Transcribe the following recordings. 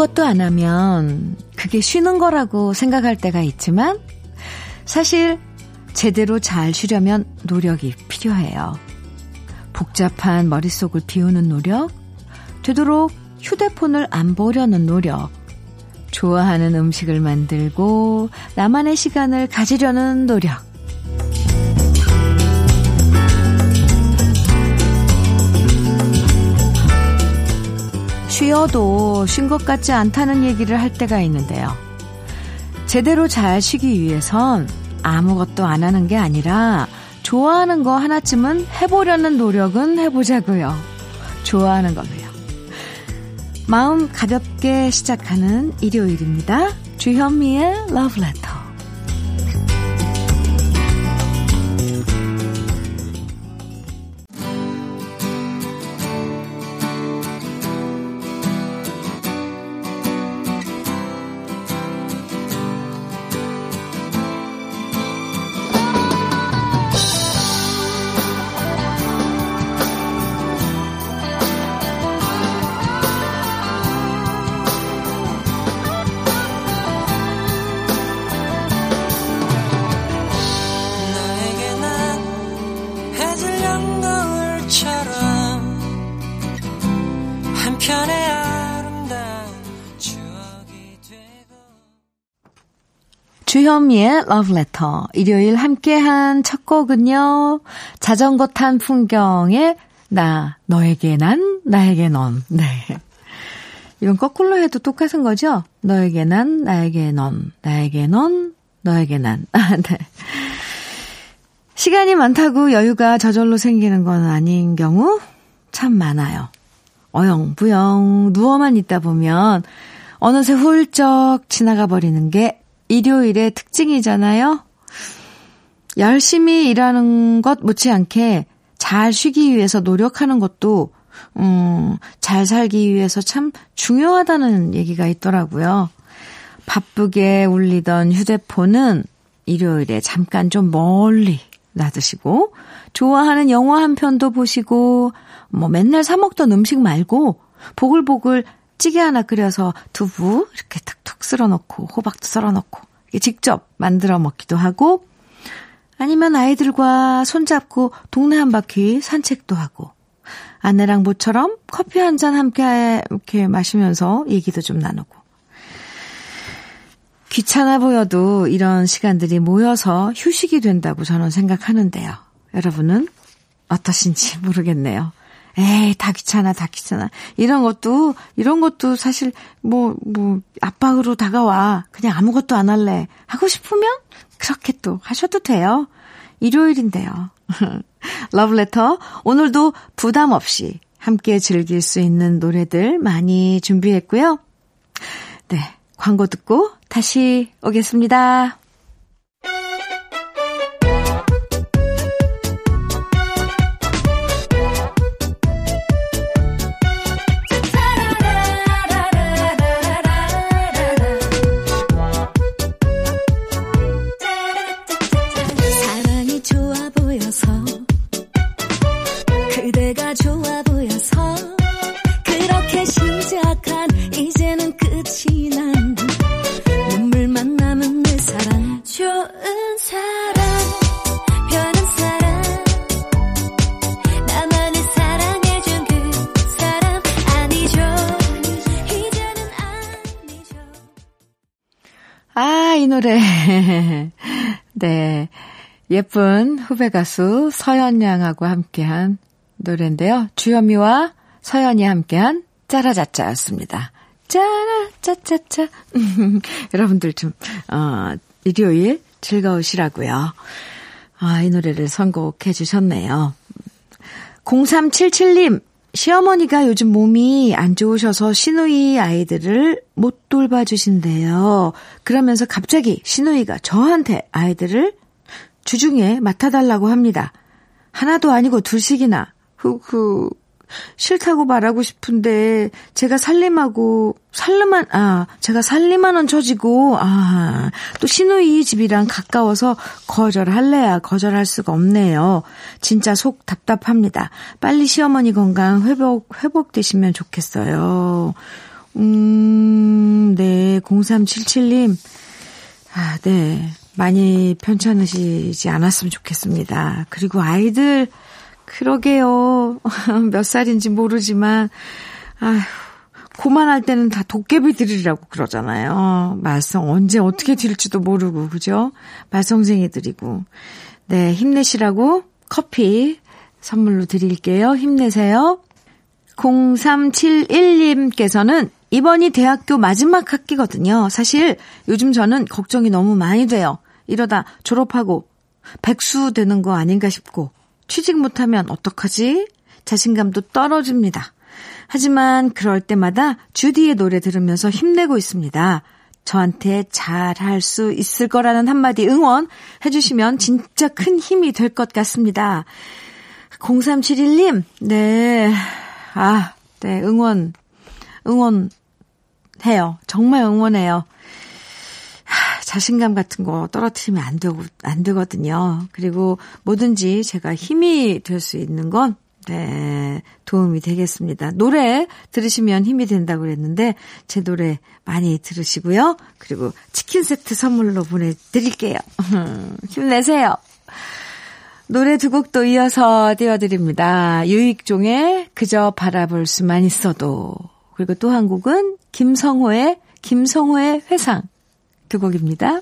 아무것도 안 하면 그게 쉬는 거라고 생각할 때가 있지만 사실 제대로 잘 쉬려면 노력이 필요해요. 복잡한 머릿속을 비우는 노력, 되도록 휴대폰을 안 보려는 노력, 좋아하는 음식을 만들고 나만의 시간을 가지려는 노력. 쉬어도 쉰 것 같지 않다는 얘기를 할 때가 있는데요. 제대로 잘 쉬기 위해선 아무것도 안 하는 게 아니라 좋아하는 거 하나쯤은 해보려는 노력은 해보자고요. 좋아하는 걸로요. 마음 가볍게 시작하는 일요일입니다. 주현미의 러브레터. 주현미의 러브레터 일요일 함께한 첫 곡은요. 자전거 탄 풍경의 나, 너에게 난, 나에게 넌. 네, 이건 거꾸로 해도 똑같은 거죠? 너에게 난, 나에게 넌, 나에게 넌, 너에게 난. 네. 시간이 많다고 여유가 저절로 생기는 건 아닌 경우 참 많아요. 어영부영 누워만 있다 보면 어느새 훌쩍 지나가 버리는 게 일요일의 특징이잖아요. 열심히 일하는 것 못지않게 잘 쉬기 위해서 노력하는 것도 잘 살기 위해서 참 중요하다는 얘기가 있더라고요. 바쁘게 울리던 휴대폰은 일요일에 잠깐 좀 멀리 놔두시고 좋아하는 영화 한 편도 보시고 맨날 사 먹던 음식 말고 보글보글 찌개 하나 끓여서 두부 이렇게 툭툭 쓸어넣고 호박도 썰어넣고 직접 만들어 먹기도 하고 아니면 아이들과 손잡고 동네 한 바퀴 산책도 하고 아내랑 모처럼 커피 한 잔 함께 이렇게 마시면서 얘기도 좀 나누고 귀찮아 보여도 이런 시간들이 모여서 휴식이 된다고 저는 생각하는데요. 여러분은 어떠신지 모르겠네요. 에이, 다 귀찮아. 이런 것도 사실, 압박으로 다가와. 그냥 아무것도 안 할래. 하고 싶으면 그렇게 또 하셔도 돼요. 일요일인데요. 러브레터, 오늘도 부담 없이 함께 즐길 수 있는 노래들 많이 준비했고요. 네, 광고 듣고 다시 오겠습니다. 네, 예쁜 후배 가수 서연 양하고 함께한 노래인데요. 주현미와 서연이 함께한 짜라짜짜였습니다. 짜라짜짜짜. 여러분들 좀 일요일 즐거우시라고요. 아, 이 노래를 선곡해 주셨네요. 0377님, 시어머니가 요즘 몸이 안 좋으셔서 시누이 아이들을 못 돌봐주신대요. 그러면서 갑자기 시누이가 저한테 아이들을 주중에 맡아달라고 합니다. 하나도 아니고 둘씩이나. 싫다고 말하고 싶은데 제가 살림하는 처지고 또 시누이 집이랑 가까워서 거절할 수가 없네요. 진짜 속 답답합니다. 빨리 시어머니 건강 회복되시면 좋겠어요. 네, 0377님. 아, 네. 많이 편찮으시지 않았으면 좋겠습니다. 그리고 아이들, 그러게요. 몇 살인지 모르지만, 아휴, 고만할 때는 다 도깨비들이라고 그러잖아요. 말썽 언제 어떻게 들지도 모르고, 그죠? 말썽쟁이들이고. 네, 힘내시라고 커피 선물로 드릴게요. 힘내세요. 0371님께서는 이번이 대학교 마지막 학기거든요. 사실 요즘 저는 걱정이 너무 많이 돼요. 이러다 졸업하고 백수 되는 거 아닌가 싶고 취직 못하면 어떡하지? 자신감도 떨어집니다. 하지만 그럴 때마다 주디의 노래 들으면서 힘내고 있습니다. 저한테 잘할 수 있을 거라는 한마디 응원해 주시면 진짜 큰 힘이 될 것 같습니다. 0371님, 네, 아, 네, 응원해요. 정말 응원해요. 자신감 같은 거 떨어뜨리면 안 되거든요. 그리고 뭐든지 제가 힘이 될 수 있는 건, 네, 도움이 되겠습니다. 노래 들으시면 힘이 된다고 그랬는데, 제 노래 많이 들으시고요. 그리고 치킨 세트 선물로 보내드릴게요. 힘내세요. 노래 두 곡도 이어서 띄워드립니다. 유익종의 그저 바라볼 수만 있어도, 그리고 또 한 곡은 김성호의 회상 두 곡입니다.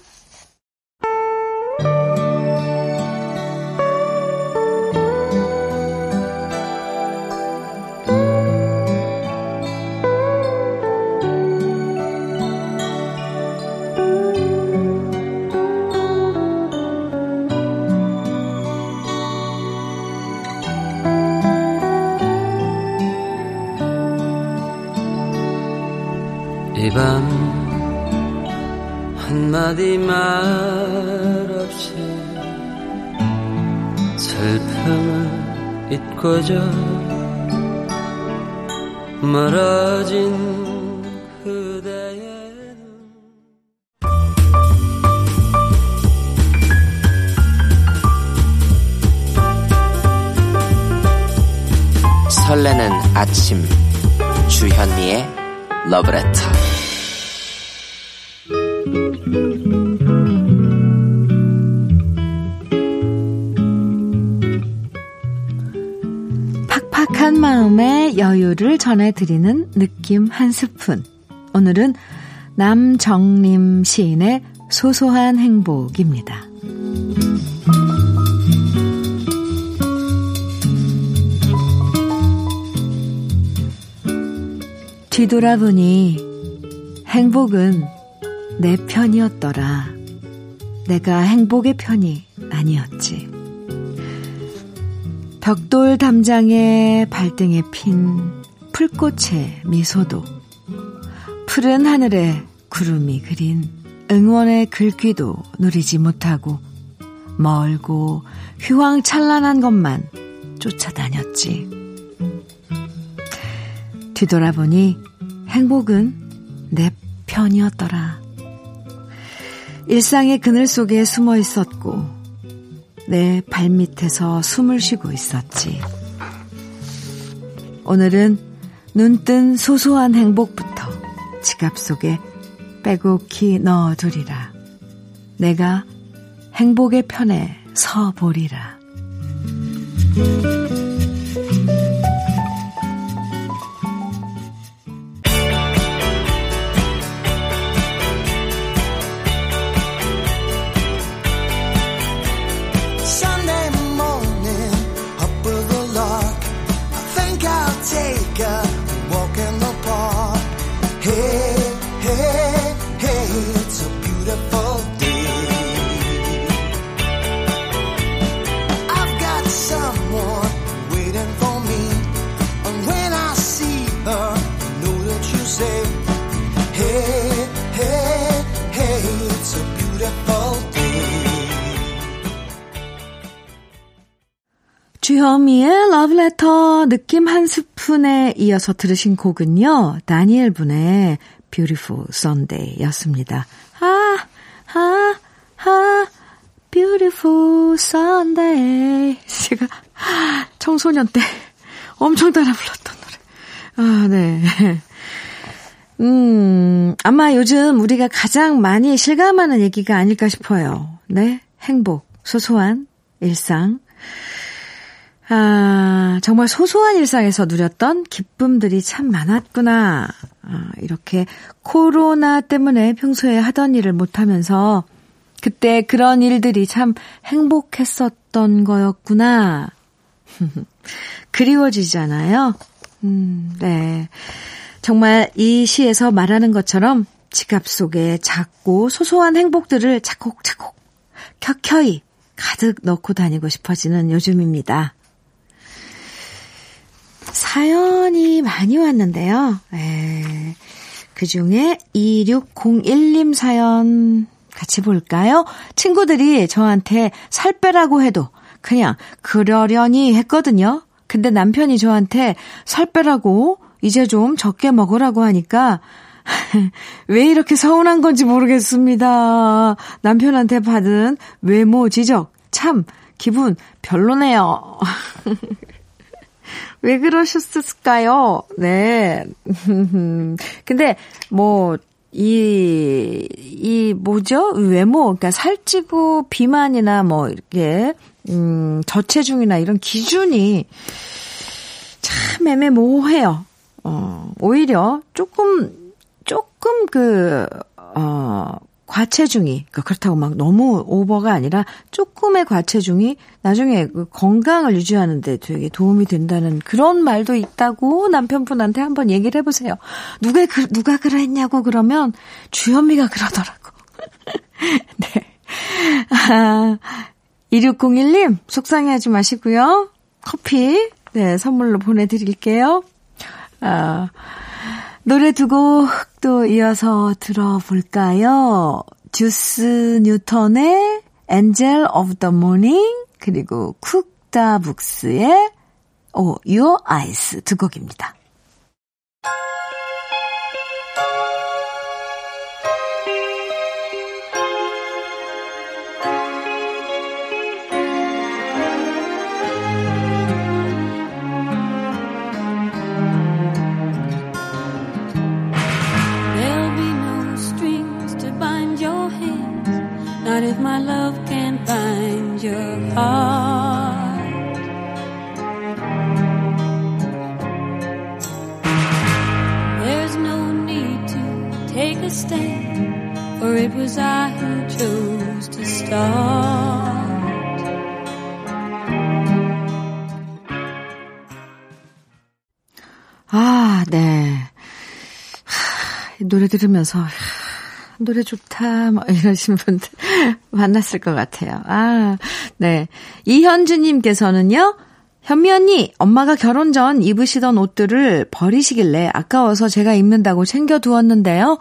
이 밤 한마디 말 없이 슬픔을 잊고자 멀어진 그대의 눈. 설레는 아침 주현미의 러브레터. 팍팍한 마음의 여유를 전해드리는 느낌 한 스푼. 오늘은 남정림 시인의 소소한 행복입니다. 뒤돌아보니 행복은 내 편이었더라. 내가 행복의 편이 아니었지. 벽돌 담장에 발등에 핀 풀꽃의 미소도, 푸른 하늘에 구름이 그린 응원의 글귀도 누리지 못하고 멀고 휘황찬란한 것만 쫓아다녔지. 뒤돌아보니 행복은 내 편이었더라. 일상의 그늘 속에 숨어 있었고 내 발밑에서 숨을 쉬고 있었지. 오늘은 눈뜬 소소한 행복부터 지갑 속에 빼곡히 넣어두리라. 내가 행복의 편에 서보리라. 주현미의 러브레터 느낌 한 스푼에 이어서 들으신 곡은요, 다니엘 분의 Beautiful Sunday 였습니다. Beautiful Sunday. 제가 청소년 때 엄청 따라 불렀던 노래. 아, 네. 아마 요즘 우리가 가장 많이 실감하는 얘기가 아닐까 싶어요. 네, 행복, 소소한 일상. 아, 정말 소소한 일상에서 누렸던 기쁨들이 참 많았구나. 아, 이렇게 코로나 때문에 평소에 하던 일을 못하면서 그때 그런 일들이 참 행복했었던 거였구나. 그리워지잖아요. 네. 정말 이 시에서 말하는 것처럼 지갑 속에 작고 소소한 행복들을 차곡차곡 켜켜이 가득 넣고 다니고 싶어지는 요즘입니다. 사연이 많이 왔는데요. 그중에 2601님 사연 같이 볼까요? 친구들이 저한테 살 빼라고 해도 그냥 그러려니 했거든요. 근데 남편이 저한테 살 빼라고 이제 좀 적게 먹으라고 하니까 왜 이렇게 서운한 건지 모르겠습니다. 남편한테 받은 외모 지적 참 기분 별로네요. 왜 그러셨을까요? 네. 근데 뭐 뭐죠? 외모, 그러니까 살찌고 비만이나 뭐 이렇게 저체중이나 이런 기준이 참 애매모호해요. 오히려 조금 과체중이, 그렇다고 막 너무 오버가 아니라 조금의 과체중이 나중에 건강을 유지하는 데 되게 도움이 된다는 그런 말도 있다고 남편분한테 한번 얘기를 해보세요. 누가 그랬냐고 그러면 주현미가 그러더라고. 네. 아, 2601님 속상해하지 마시고요. 커피 네 선물로 보내드릴게요. 아, 노래 두 곡 또 이어서 들어볼까요? 주스 뉴턴의 Angel of the Morning 그리고 쿡더북스의 Your Eyes 두 곡입니다. Not if my love can't find your heart. There's no need to take a stand, for it was I who chose to start. 아, 네. 노래 들으면서 노래 좋다, 막 이러신 분들 만났을 것 같아요. 아, 네. 이현주님께서는요, 현미 언니, 엄마가 결혼 전 입으시던 옷들을 버리시길래 아까워서 제가 입는다고 챙겨두었는데요.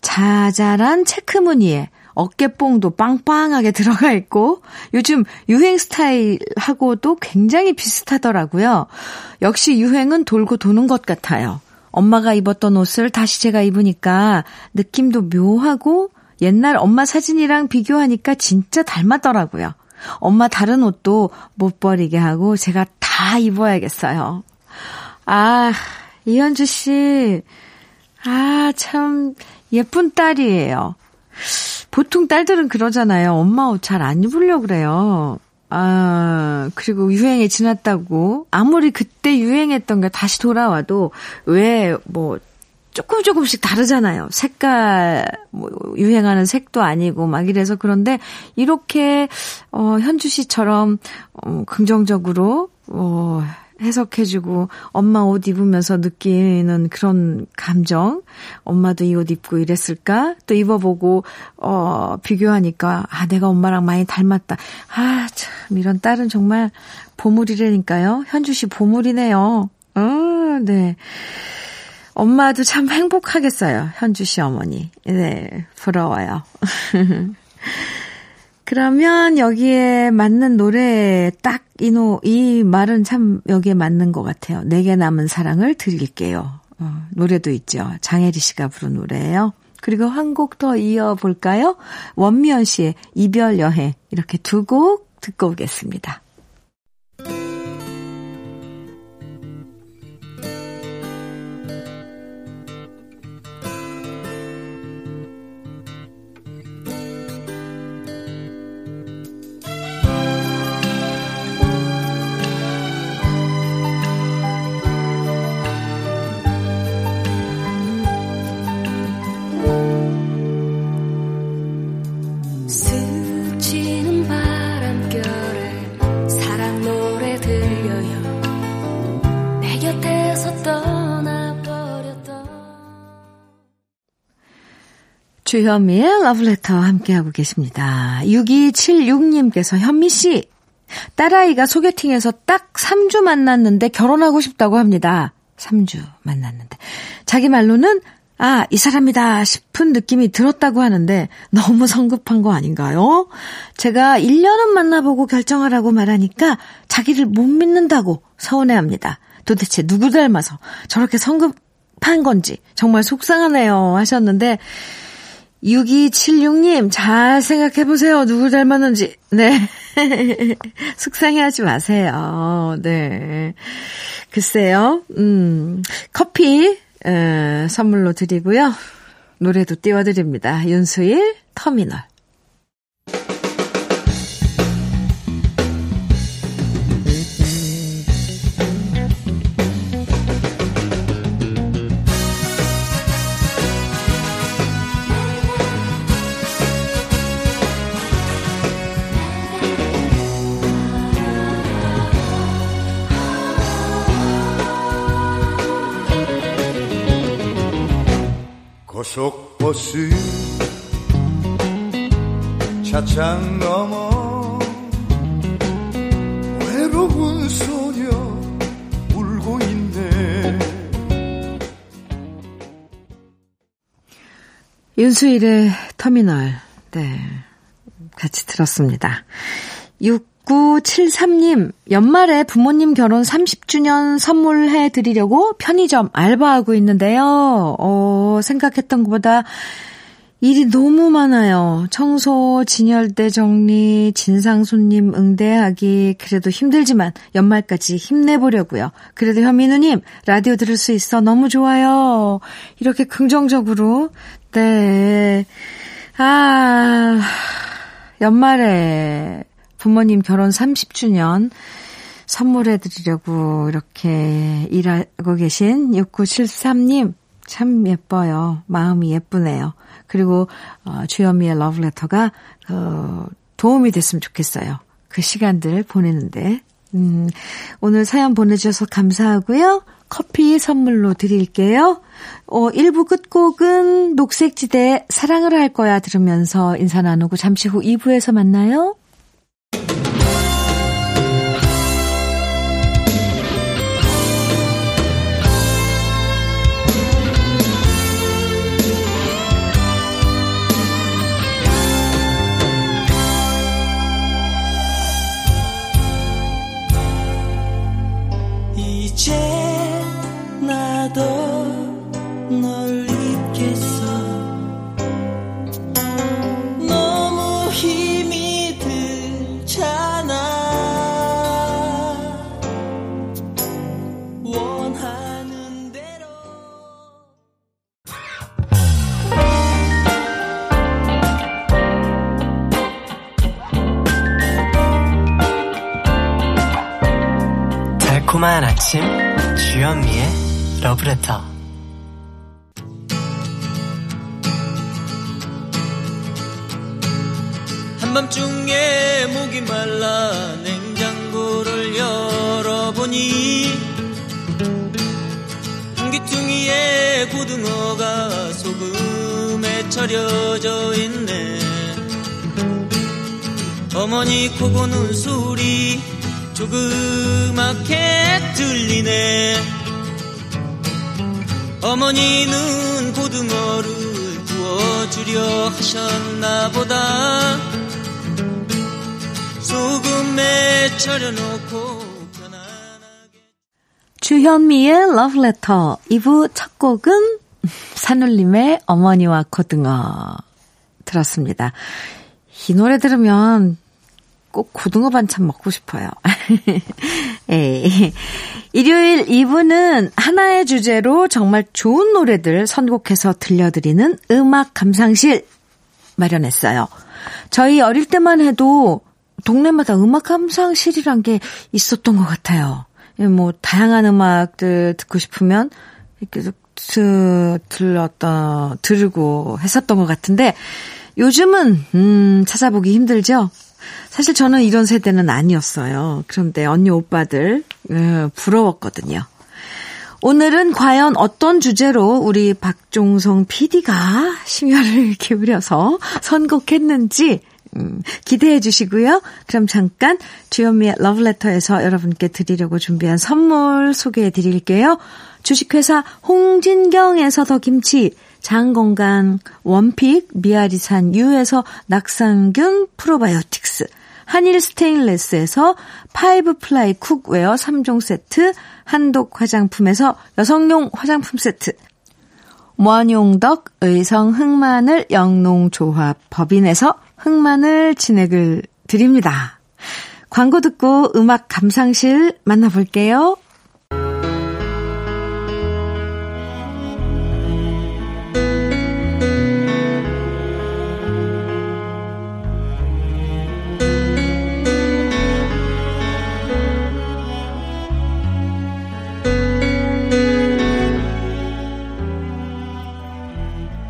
자잘한 체크 무늬에 어깨뽕도 빵빵하게 들어가 있고 요즘 유행 스타일하고도 굉장히 비슷하더라고요. 역시 유행은 돌고 도는 것 같아요. 엄마가 입었던 옷을 다시 제가 입으니까 느낌도 묘하고 옛날 엄마 사진이랑 비교하니까 진짜 닮았더라고요. 엄마 다른 옷도 못 버리게 하고 제가 다 입어야겠어요. 아, 이현주 씨. 아, 참 예쁜 딸이에요. 보통 딸들은 그러잖아요. 엄마 옷 잘 안 입으려고 그래요. 아, 그리고 유행이 지났다고 아무리 그때 유행했던 게 다시 돌아와도 왜 뭐 조금씩 다르잖아요. 색깔 뭐 유행하는 색도 아니고 막 이래서. 그런데 이렇게 현주 씨처럼 긍정적으로 해석해주고 엄마 옷 입으면서 느끼는 그런 감정, 엄마도 이 옷 입고 이랬을까? 또 입어보고 비교하니까 아, 내가 엄마랑 많이 닮았다. 아, 참 이런 딸은 정말 보물이라니까요. 현주 씨 보물이네요. 네. 엄마도 참 행복하겠어요. 현주 씨 어머니. 네, 부러워요. 그러면 여기에 맞는 노래 딱 이 말은 참 여기에 맞는 것 같아요. 내게 남은 사랑을 드릴게요. 노래도 있죠. 장혜리 씨가 부른 노래예요. 그리고 한 곡 더 이어볼까요? 원미연 씨의 이별 여행 이렇게 두 곡 듣고 오겠습니다. 주현미의 러브레터와 함께하고 계십니다. 6276님께서 현미씨, 딸아이가 소개팅에서 딱 3주 만났는데 결혼하고 싶다고 합니다. 3주 만났는데. 자기 말로는 아, 이 사람이다 싶은 느낌이 들었다고 하는데 너무 성급한 거 아닌가요? 제가 1년은 만나보고 결정하라고 말하니까 자기를 못 믿는다고 서운해합니다. 도대체 누구 닮아서 저렇게 성급한 건지 정말 속상하네요 하셨는데 6276님 잘 생각해보세요. 누구 닮았는지. 네. 속상해하지 마세요. 네. 글쎄요. 커피 선물로 드리고요. 노래도 띄워드립니다. 윤수일 터미널. 고속버스 차창 넘어 외로운 소녀 울고 있네. 윤수일의 터미널, 네, 같이 들었습니다. 6973님, 연말에 부모님 결혼 30주년 선물해 드리려고 편의점 알바하고 있는데요. 생각했던 것보다 일이 너무 많아요. 청소, 진열대 정리, 진상 손님 응대하기. 그래도 힘들지만 연말까지 힘내보려고요. 그래도 현미 누님, 라디오 들을 수 있어 너무 좋아요. 이렇게 긍정적으로. 네. 아, 연말에 부모님 결혼 30주년 선물해드리려고 이렇게 일하고 계신 6973님 참 예뻐요. 마음이 예쁘네요. 그리고 주현미의 러브레터가 도움이 됐으면 좋겠어요. 그 시간들을 보내는데. 오늘 사연 보내주셔서 감사하고요. 커피 선물로 드릴게요. 1부 끝곡은 녹색지대 사랑을 할 거야 들으면서 인사 나누고 잠시 후 2부에서 만나요. 고마운 아침 주현미의 러브레터. 한밤중에 목이 말라 냉장고를 열어보니 한기퉁이에 고등어가 소금에 절여져 있네. 어머니 코 고는 소리 조그맣게 들리네. 어머니는 고등어를 구워주려 하셨나 보다. 소금에 절여놓고 편안하게. 주현미의 러브레터 2부 첫 곡은 산울림의 어머니와 고등어 들었습니다. 이 노래 들으면 꼭 고등어 반찬 먹고 싶어요. 에이. 일요일 2부는 하나의 주제로 정말 좋은 노래들 선곡해서 들려드리는 음악 감상실 마련했어요. 저희 어릴 때만 해도 동네마다 음악 감상실이란 게 있었던 것 같아요. 뭐 다양한 음악들 듣고 싶으면 이렇게 들고 했었던 것 같은데 요즘은 찾아보기 힘들죠. 사실 저는 이런 세대는 아니었어요. 그런데 언니 오빠들 부러웠거든요. 오늘은 과연 어떤 주제로 우리 박종성 PD가 심혈을 기울여서 선곡했는지 기대해 주시고요. 그럼 잠깐 주현미의 러브레터에서 여러분께 드리려고 준비한 선물 소개해 드릴게요. 주식회사 홍진경에서 더김치, 장건강 원픽 미아리산 유에서 낙산균 프로바이오틱스, 한일 스테인레스에서 파이브플라이 쿡웨어 3종 세트, 한독 화장품에서 여성용 화장품 세트, 원용덕 의성 흑마늘 영농조합 법인에서 흑마늘 진액을 드립니다. 광고 듣고 음악 감상실 만나볼게요.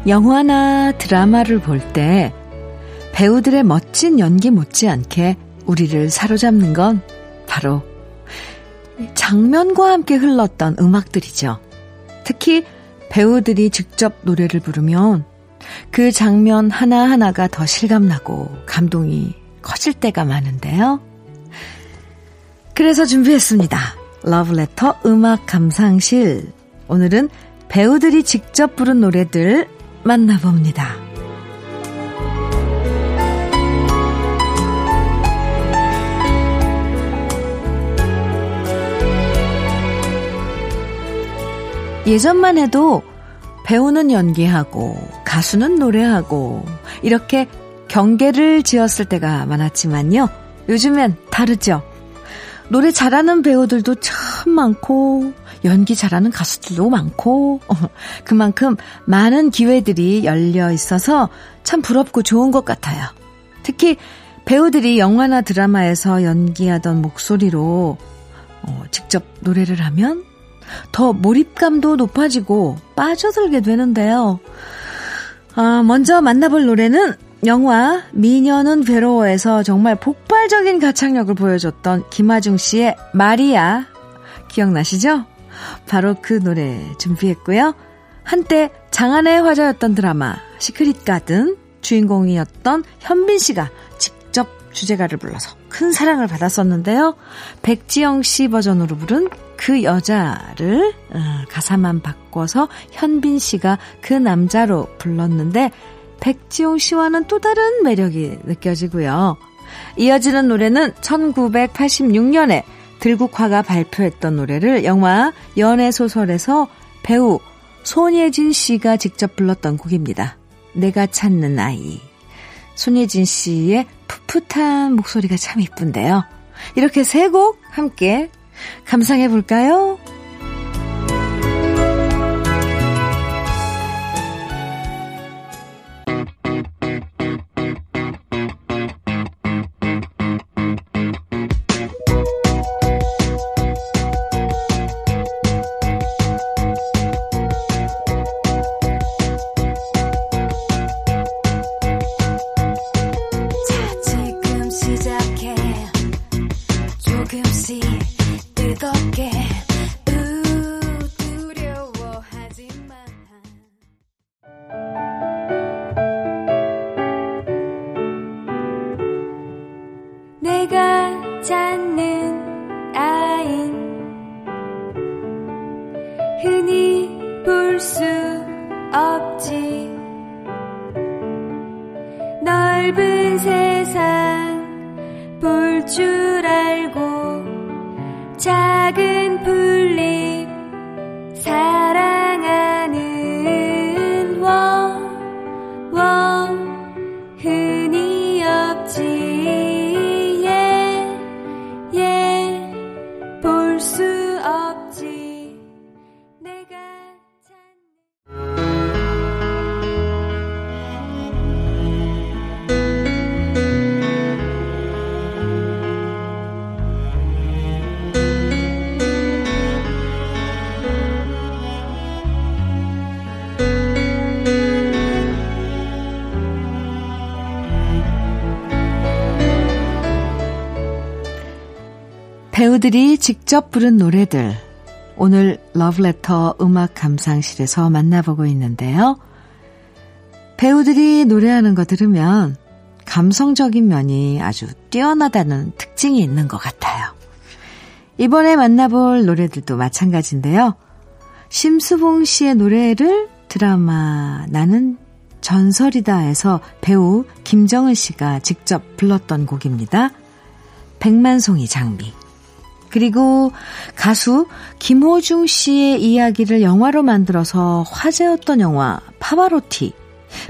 영화나 드라마를 볼 때 배우들의 멋진 연기 못지않게 우리를 사로잡는 건 바로 장면과 함께 흘렀던 음악들이죠. 특히 배우들이 직접 노래를 부르면 그 장면 하나하나가 더 실감나고 감동이 커질 때가 많은데요. 그래서 준비했습니다. 러브레터 음악 감상실. 오늘은 배우들이 직접 부른 노래들 만나봅니다. 예전만 해도 배우는 연기하고 가수는 노래하고 이렇게 경계를 지었을 때가 많았지만요. 요즘엔 다르죠. 노래 잘하는 배우들도 참 많고 연기 잘하는 가수들도 많고 그만큼 많은 기회들이 열려 있어서 참 부럽고 좋은 것 같아요. 특히 배우들이 영화나 드라마에서 연기하던 목소리로 직접 노래를 하면 더 몰입감도 높아지고 빠져들게 되는데요. 먼저 만나볼 노래는 영화 미녀는 괴로워에서 정말 폭발적인 가창력을 보여줬던 김하중 씨의 마리아 기억나시죠? 바로 그 노래 준비했고요. 한때 장안의 화제였던 드라마 시크릿 가든 주인공이었던 현빈 씨가 직접 주제가를 불러서 큰 사랑을 받았었는데요. 백지영 씨 버전으로 부른 그 여자를 가사만 바꿔서 현빈 씨가 그 남자로 불렀는데 백지영 씨와는 또 다른 매력이 느껴지고요. 이어지는 노래는 1986년에 들국화가 발표했던 노래를 영화 연애소설에서 배우 손예진 씨가 직접 불렀던 곡입니다. 내가 찾는 아이. 손예진 씨의 풋풋한 목소리가 참 이쁜데요. 이렇게 세 곡 함께 감상해 볼까요? 배우들이 직접 부른 노래들 오늘 러브레터 음악 감상실에서 만나보고 있는데요. 배우들이 노래하는 거 들으면 감성적인 면이 아주 뛰어나다는 특징이 있는 것 같아요. 이번에 만나볼 노래들도 마찬가지인데요. 심수봉 씨의 노래를 드라마 나는 전설이다에서 배우 김정은 씨가 직접 불렀던 곡입니다. 백만송이 장미. 그리고 가수 김호중 씨의 이야기를 영화로 만들어서 화제였던 영화 파바로티.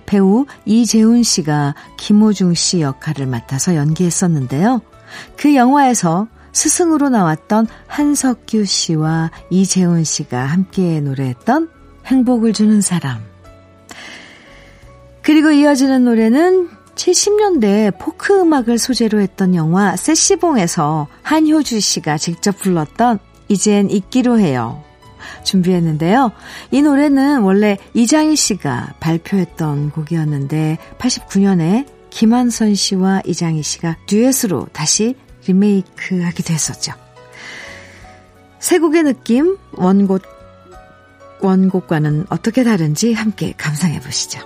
배우 이재훈 씨가 김호중 씨 역할을 맡아서 연기했었는데요. 그 영화에서 스승으로 나왔던 한석규 씨와 이재훈 씨가 함께 노래했던 행복을 주는 사람. 그리고 이어지는 노래는 70년대 포크 음악을 소재로 했던 영화 세시봉에서 한효주 씨가 직접 불렀던 이젠 잊기로 해요. 준비했는데요. 이 노래는 원래 이장희 씨가 발표했던 곡이었는데 89년에 김한선 씨와 이장희 씨가 듀엣으로 다시 리메이크하기도 했었죠. 세 곡의 느낌, 원곡과는 어떻게 다른지 함께 감상해 보시죠.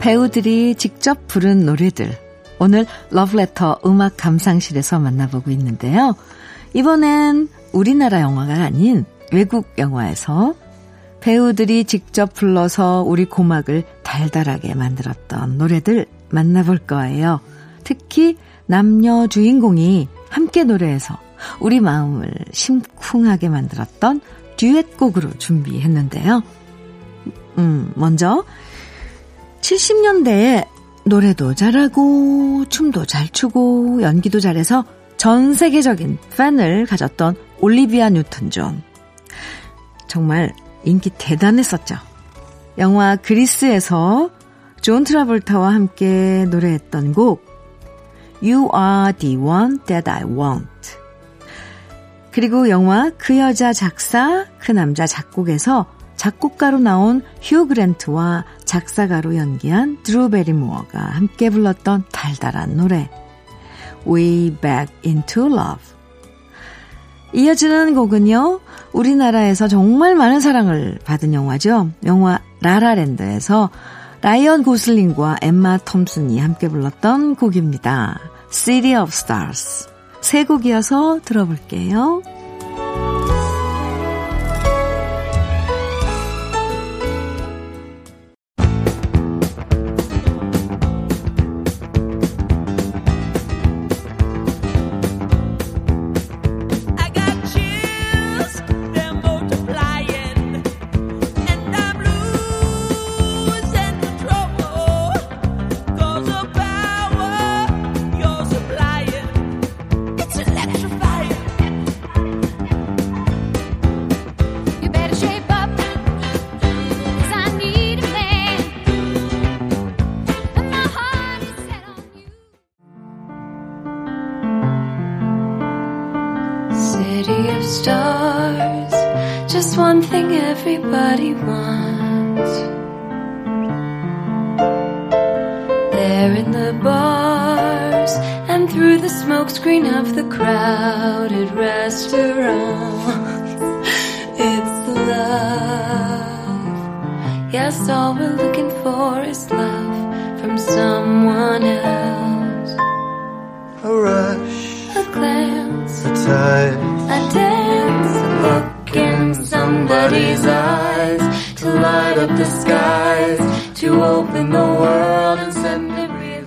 배우들이 직접 부른 노래들, 오늘 러브레터 음악 감상실에서 만나보고 있는데요. 이번엔 우리나라 영화가 아닌 외국 영화에서 배우들이 직접 불러서 우리 고막을 달달하게 만들었던 노래들 만나볼 거예요. 특히 남녀 주인공이 함께 노래해서 우리 마음을 심쿵하게 만들었던 듀엣곡으로 준비했는데요. 먼저 70년대에 노래도 잘하고 춤도 잘 추고 연기도 잘해서 전 세계적인 팬을 가졌던 올리비아 뉴턴 존. 정말 인기 대단했었죠. 영화 그리스에서 존 트라볼타와 함께 노래했던 곡 You are the one that I want. 그리고 영화 그 여자 작사 그 남자 작곡에서 작곡가로 나온 휴 그랜트와 작사가로 연기한 드루 베리모어가 함께 불렀던 달달한 노래 Way Back Into Love. 이어지는 곡은요, 우리나라에서 정말 많은 사랑을 받은 영화죠. 영화 라라랜드에서 라이언 고슬링과 엠마 톰슨이 함께 불렀던 곡입니다. City of Stars. 세 곡이어서 들어볼게요. Everybody wants There in the bars And through the smokescreen of the crowded restaurants It's love guess all we're looking for is love from someone else. A rush, a glance, a tide, a dance, a look in somebody's eyes, to light up the skies, to open the world and send it really.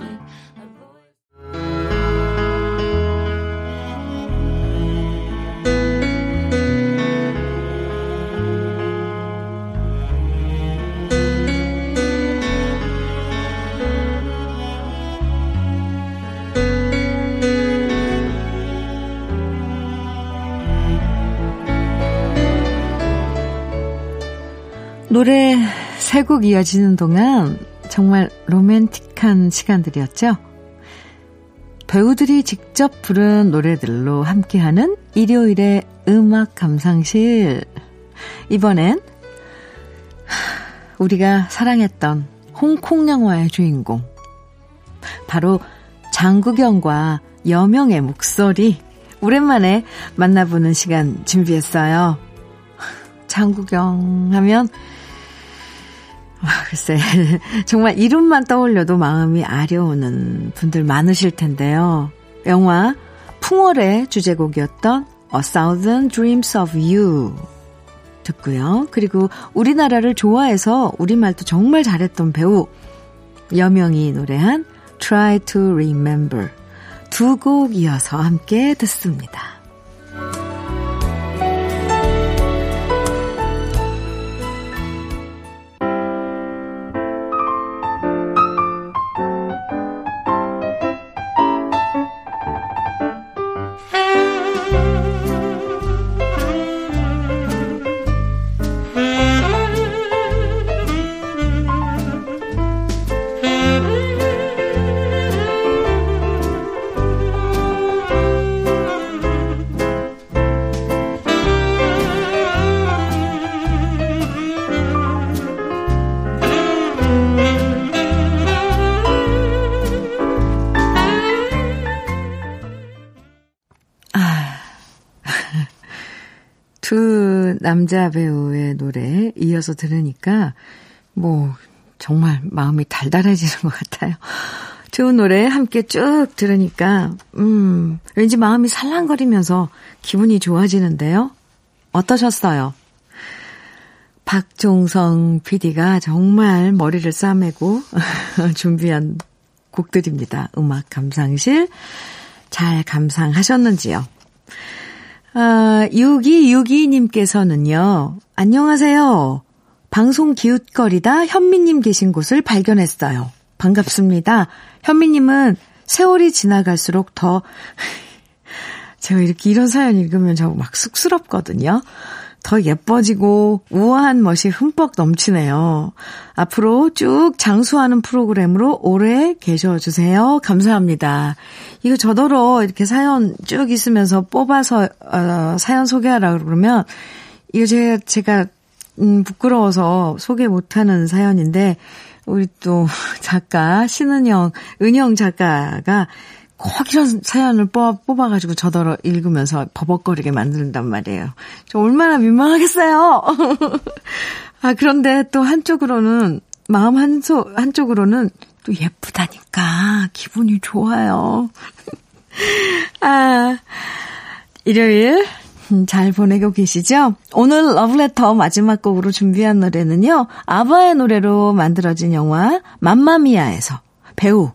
노래 세 곡 이어지는 동안 정말 로맨틱한 시간들이었죠. 배우들이 직접 부른 노래들로 함께하는 일요일의 음악 감상실. 이번엔 우리가 사랑했던 홍콩 영화의 주인공, 바로 장국영과 여명의 목소리, 오랜만에 만나보는 시간 준비했어요. 장국영 하면 글쎄 정말 이름만 떠올려도 마음이 아려오는 분들 많으실 텐데요. 영화 풍월의 주제곡이었던 A Thousand Dreams of You 듣고요. 그리고 우리나라를 좋아해서 우리말도 정말 잘했던 배우 여명이 노래한 Try to Remember, 두 곡 이어서 함께 듣습니다. 남자 배우의 노래에 이어서 들으니까 정말 마음이 달달해지는 것 같아요. 좋은 노래 함께 쭉 들으니까 왠지 마음이 살랑거리면서 기분이 좋아지는데요. 어떠셨어요? 박종성 PD가 정말 머리를 싸매고 준비한 곡들입니다. 음악 감상실 잘 감상하셨는지요? 6262님께서는요. 안녕하세요. 방송 기웃거리다 현미님 계신 곳을 발견했어요. 반갑습니다. 현미님은 세월이 지나갈수록 더 제가 이런 사연 읽으면 저 막 쑥스럽거든요. 더 예뻐지고 우아한 멋이 흠뻑 넘치네요. 앞으로 쭉 장수하는 프로그램으로 오래 계셔주세요. 감사합니다. 이거 저더러 이렇게 사연 쭉 있으면서 뽑아서 사연 소개하라 그러면 이거 제가 부끄러워서 소개 못하는 사연인데, 우리 또 작가 은영 작가가 꼭 이런 사연을 뽑아가지고 저더러 읽으면서 버벅거리게 만든단 말이에요. 저 얼마나 민망하겠어요. 아, 그런데 또 한쪽으로는, 마음 한쪽으로는 또 예쁘다니까 기분이 좋아요. 아, 일요일 잘 보내고 계시죠? 오늘 러브레터 마지막 곡으로 준비한 노래는요, 아바의 노래로 만들어진 영화 맘마미아에서 배우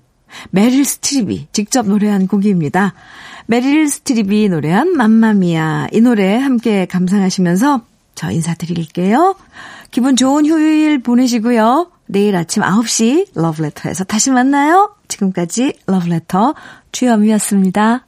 메릴 스트립이 직접 노래한 곡입니다. 메릴 스트립이 노래한 맘마미아, 이 노래 함께 감상하시면서 저 인사드릴게요. 기분 좋은 휴일 보내시고요. 내일 아침 9시 러브레터에서 다시 만나요. 지금까지 러브레터 주현미였습니다.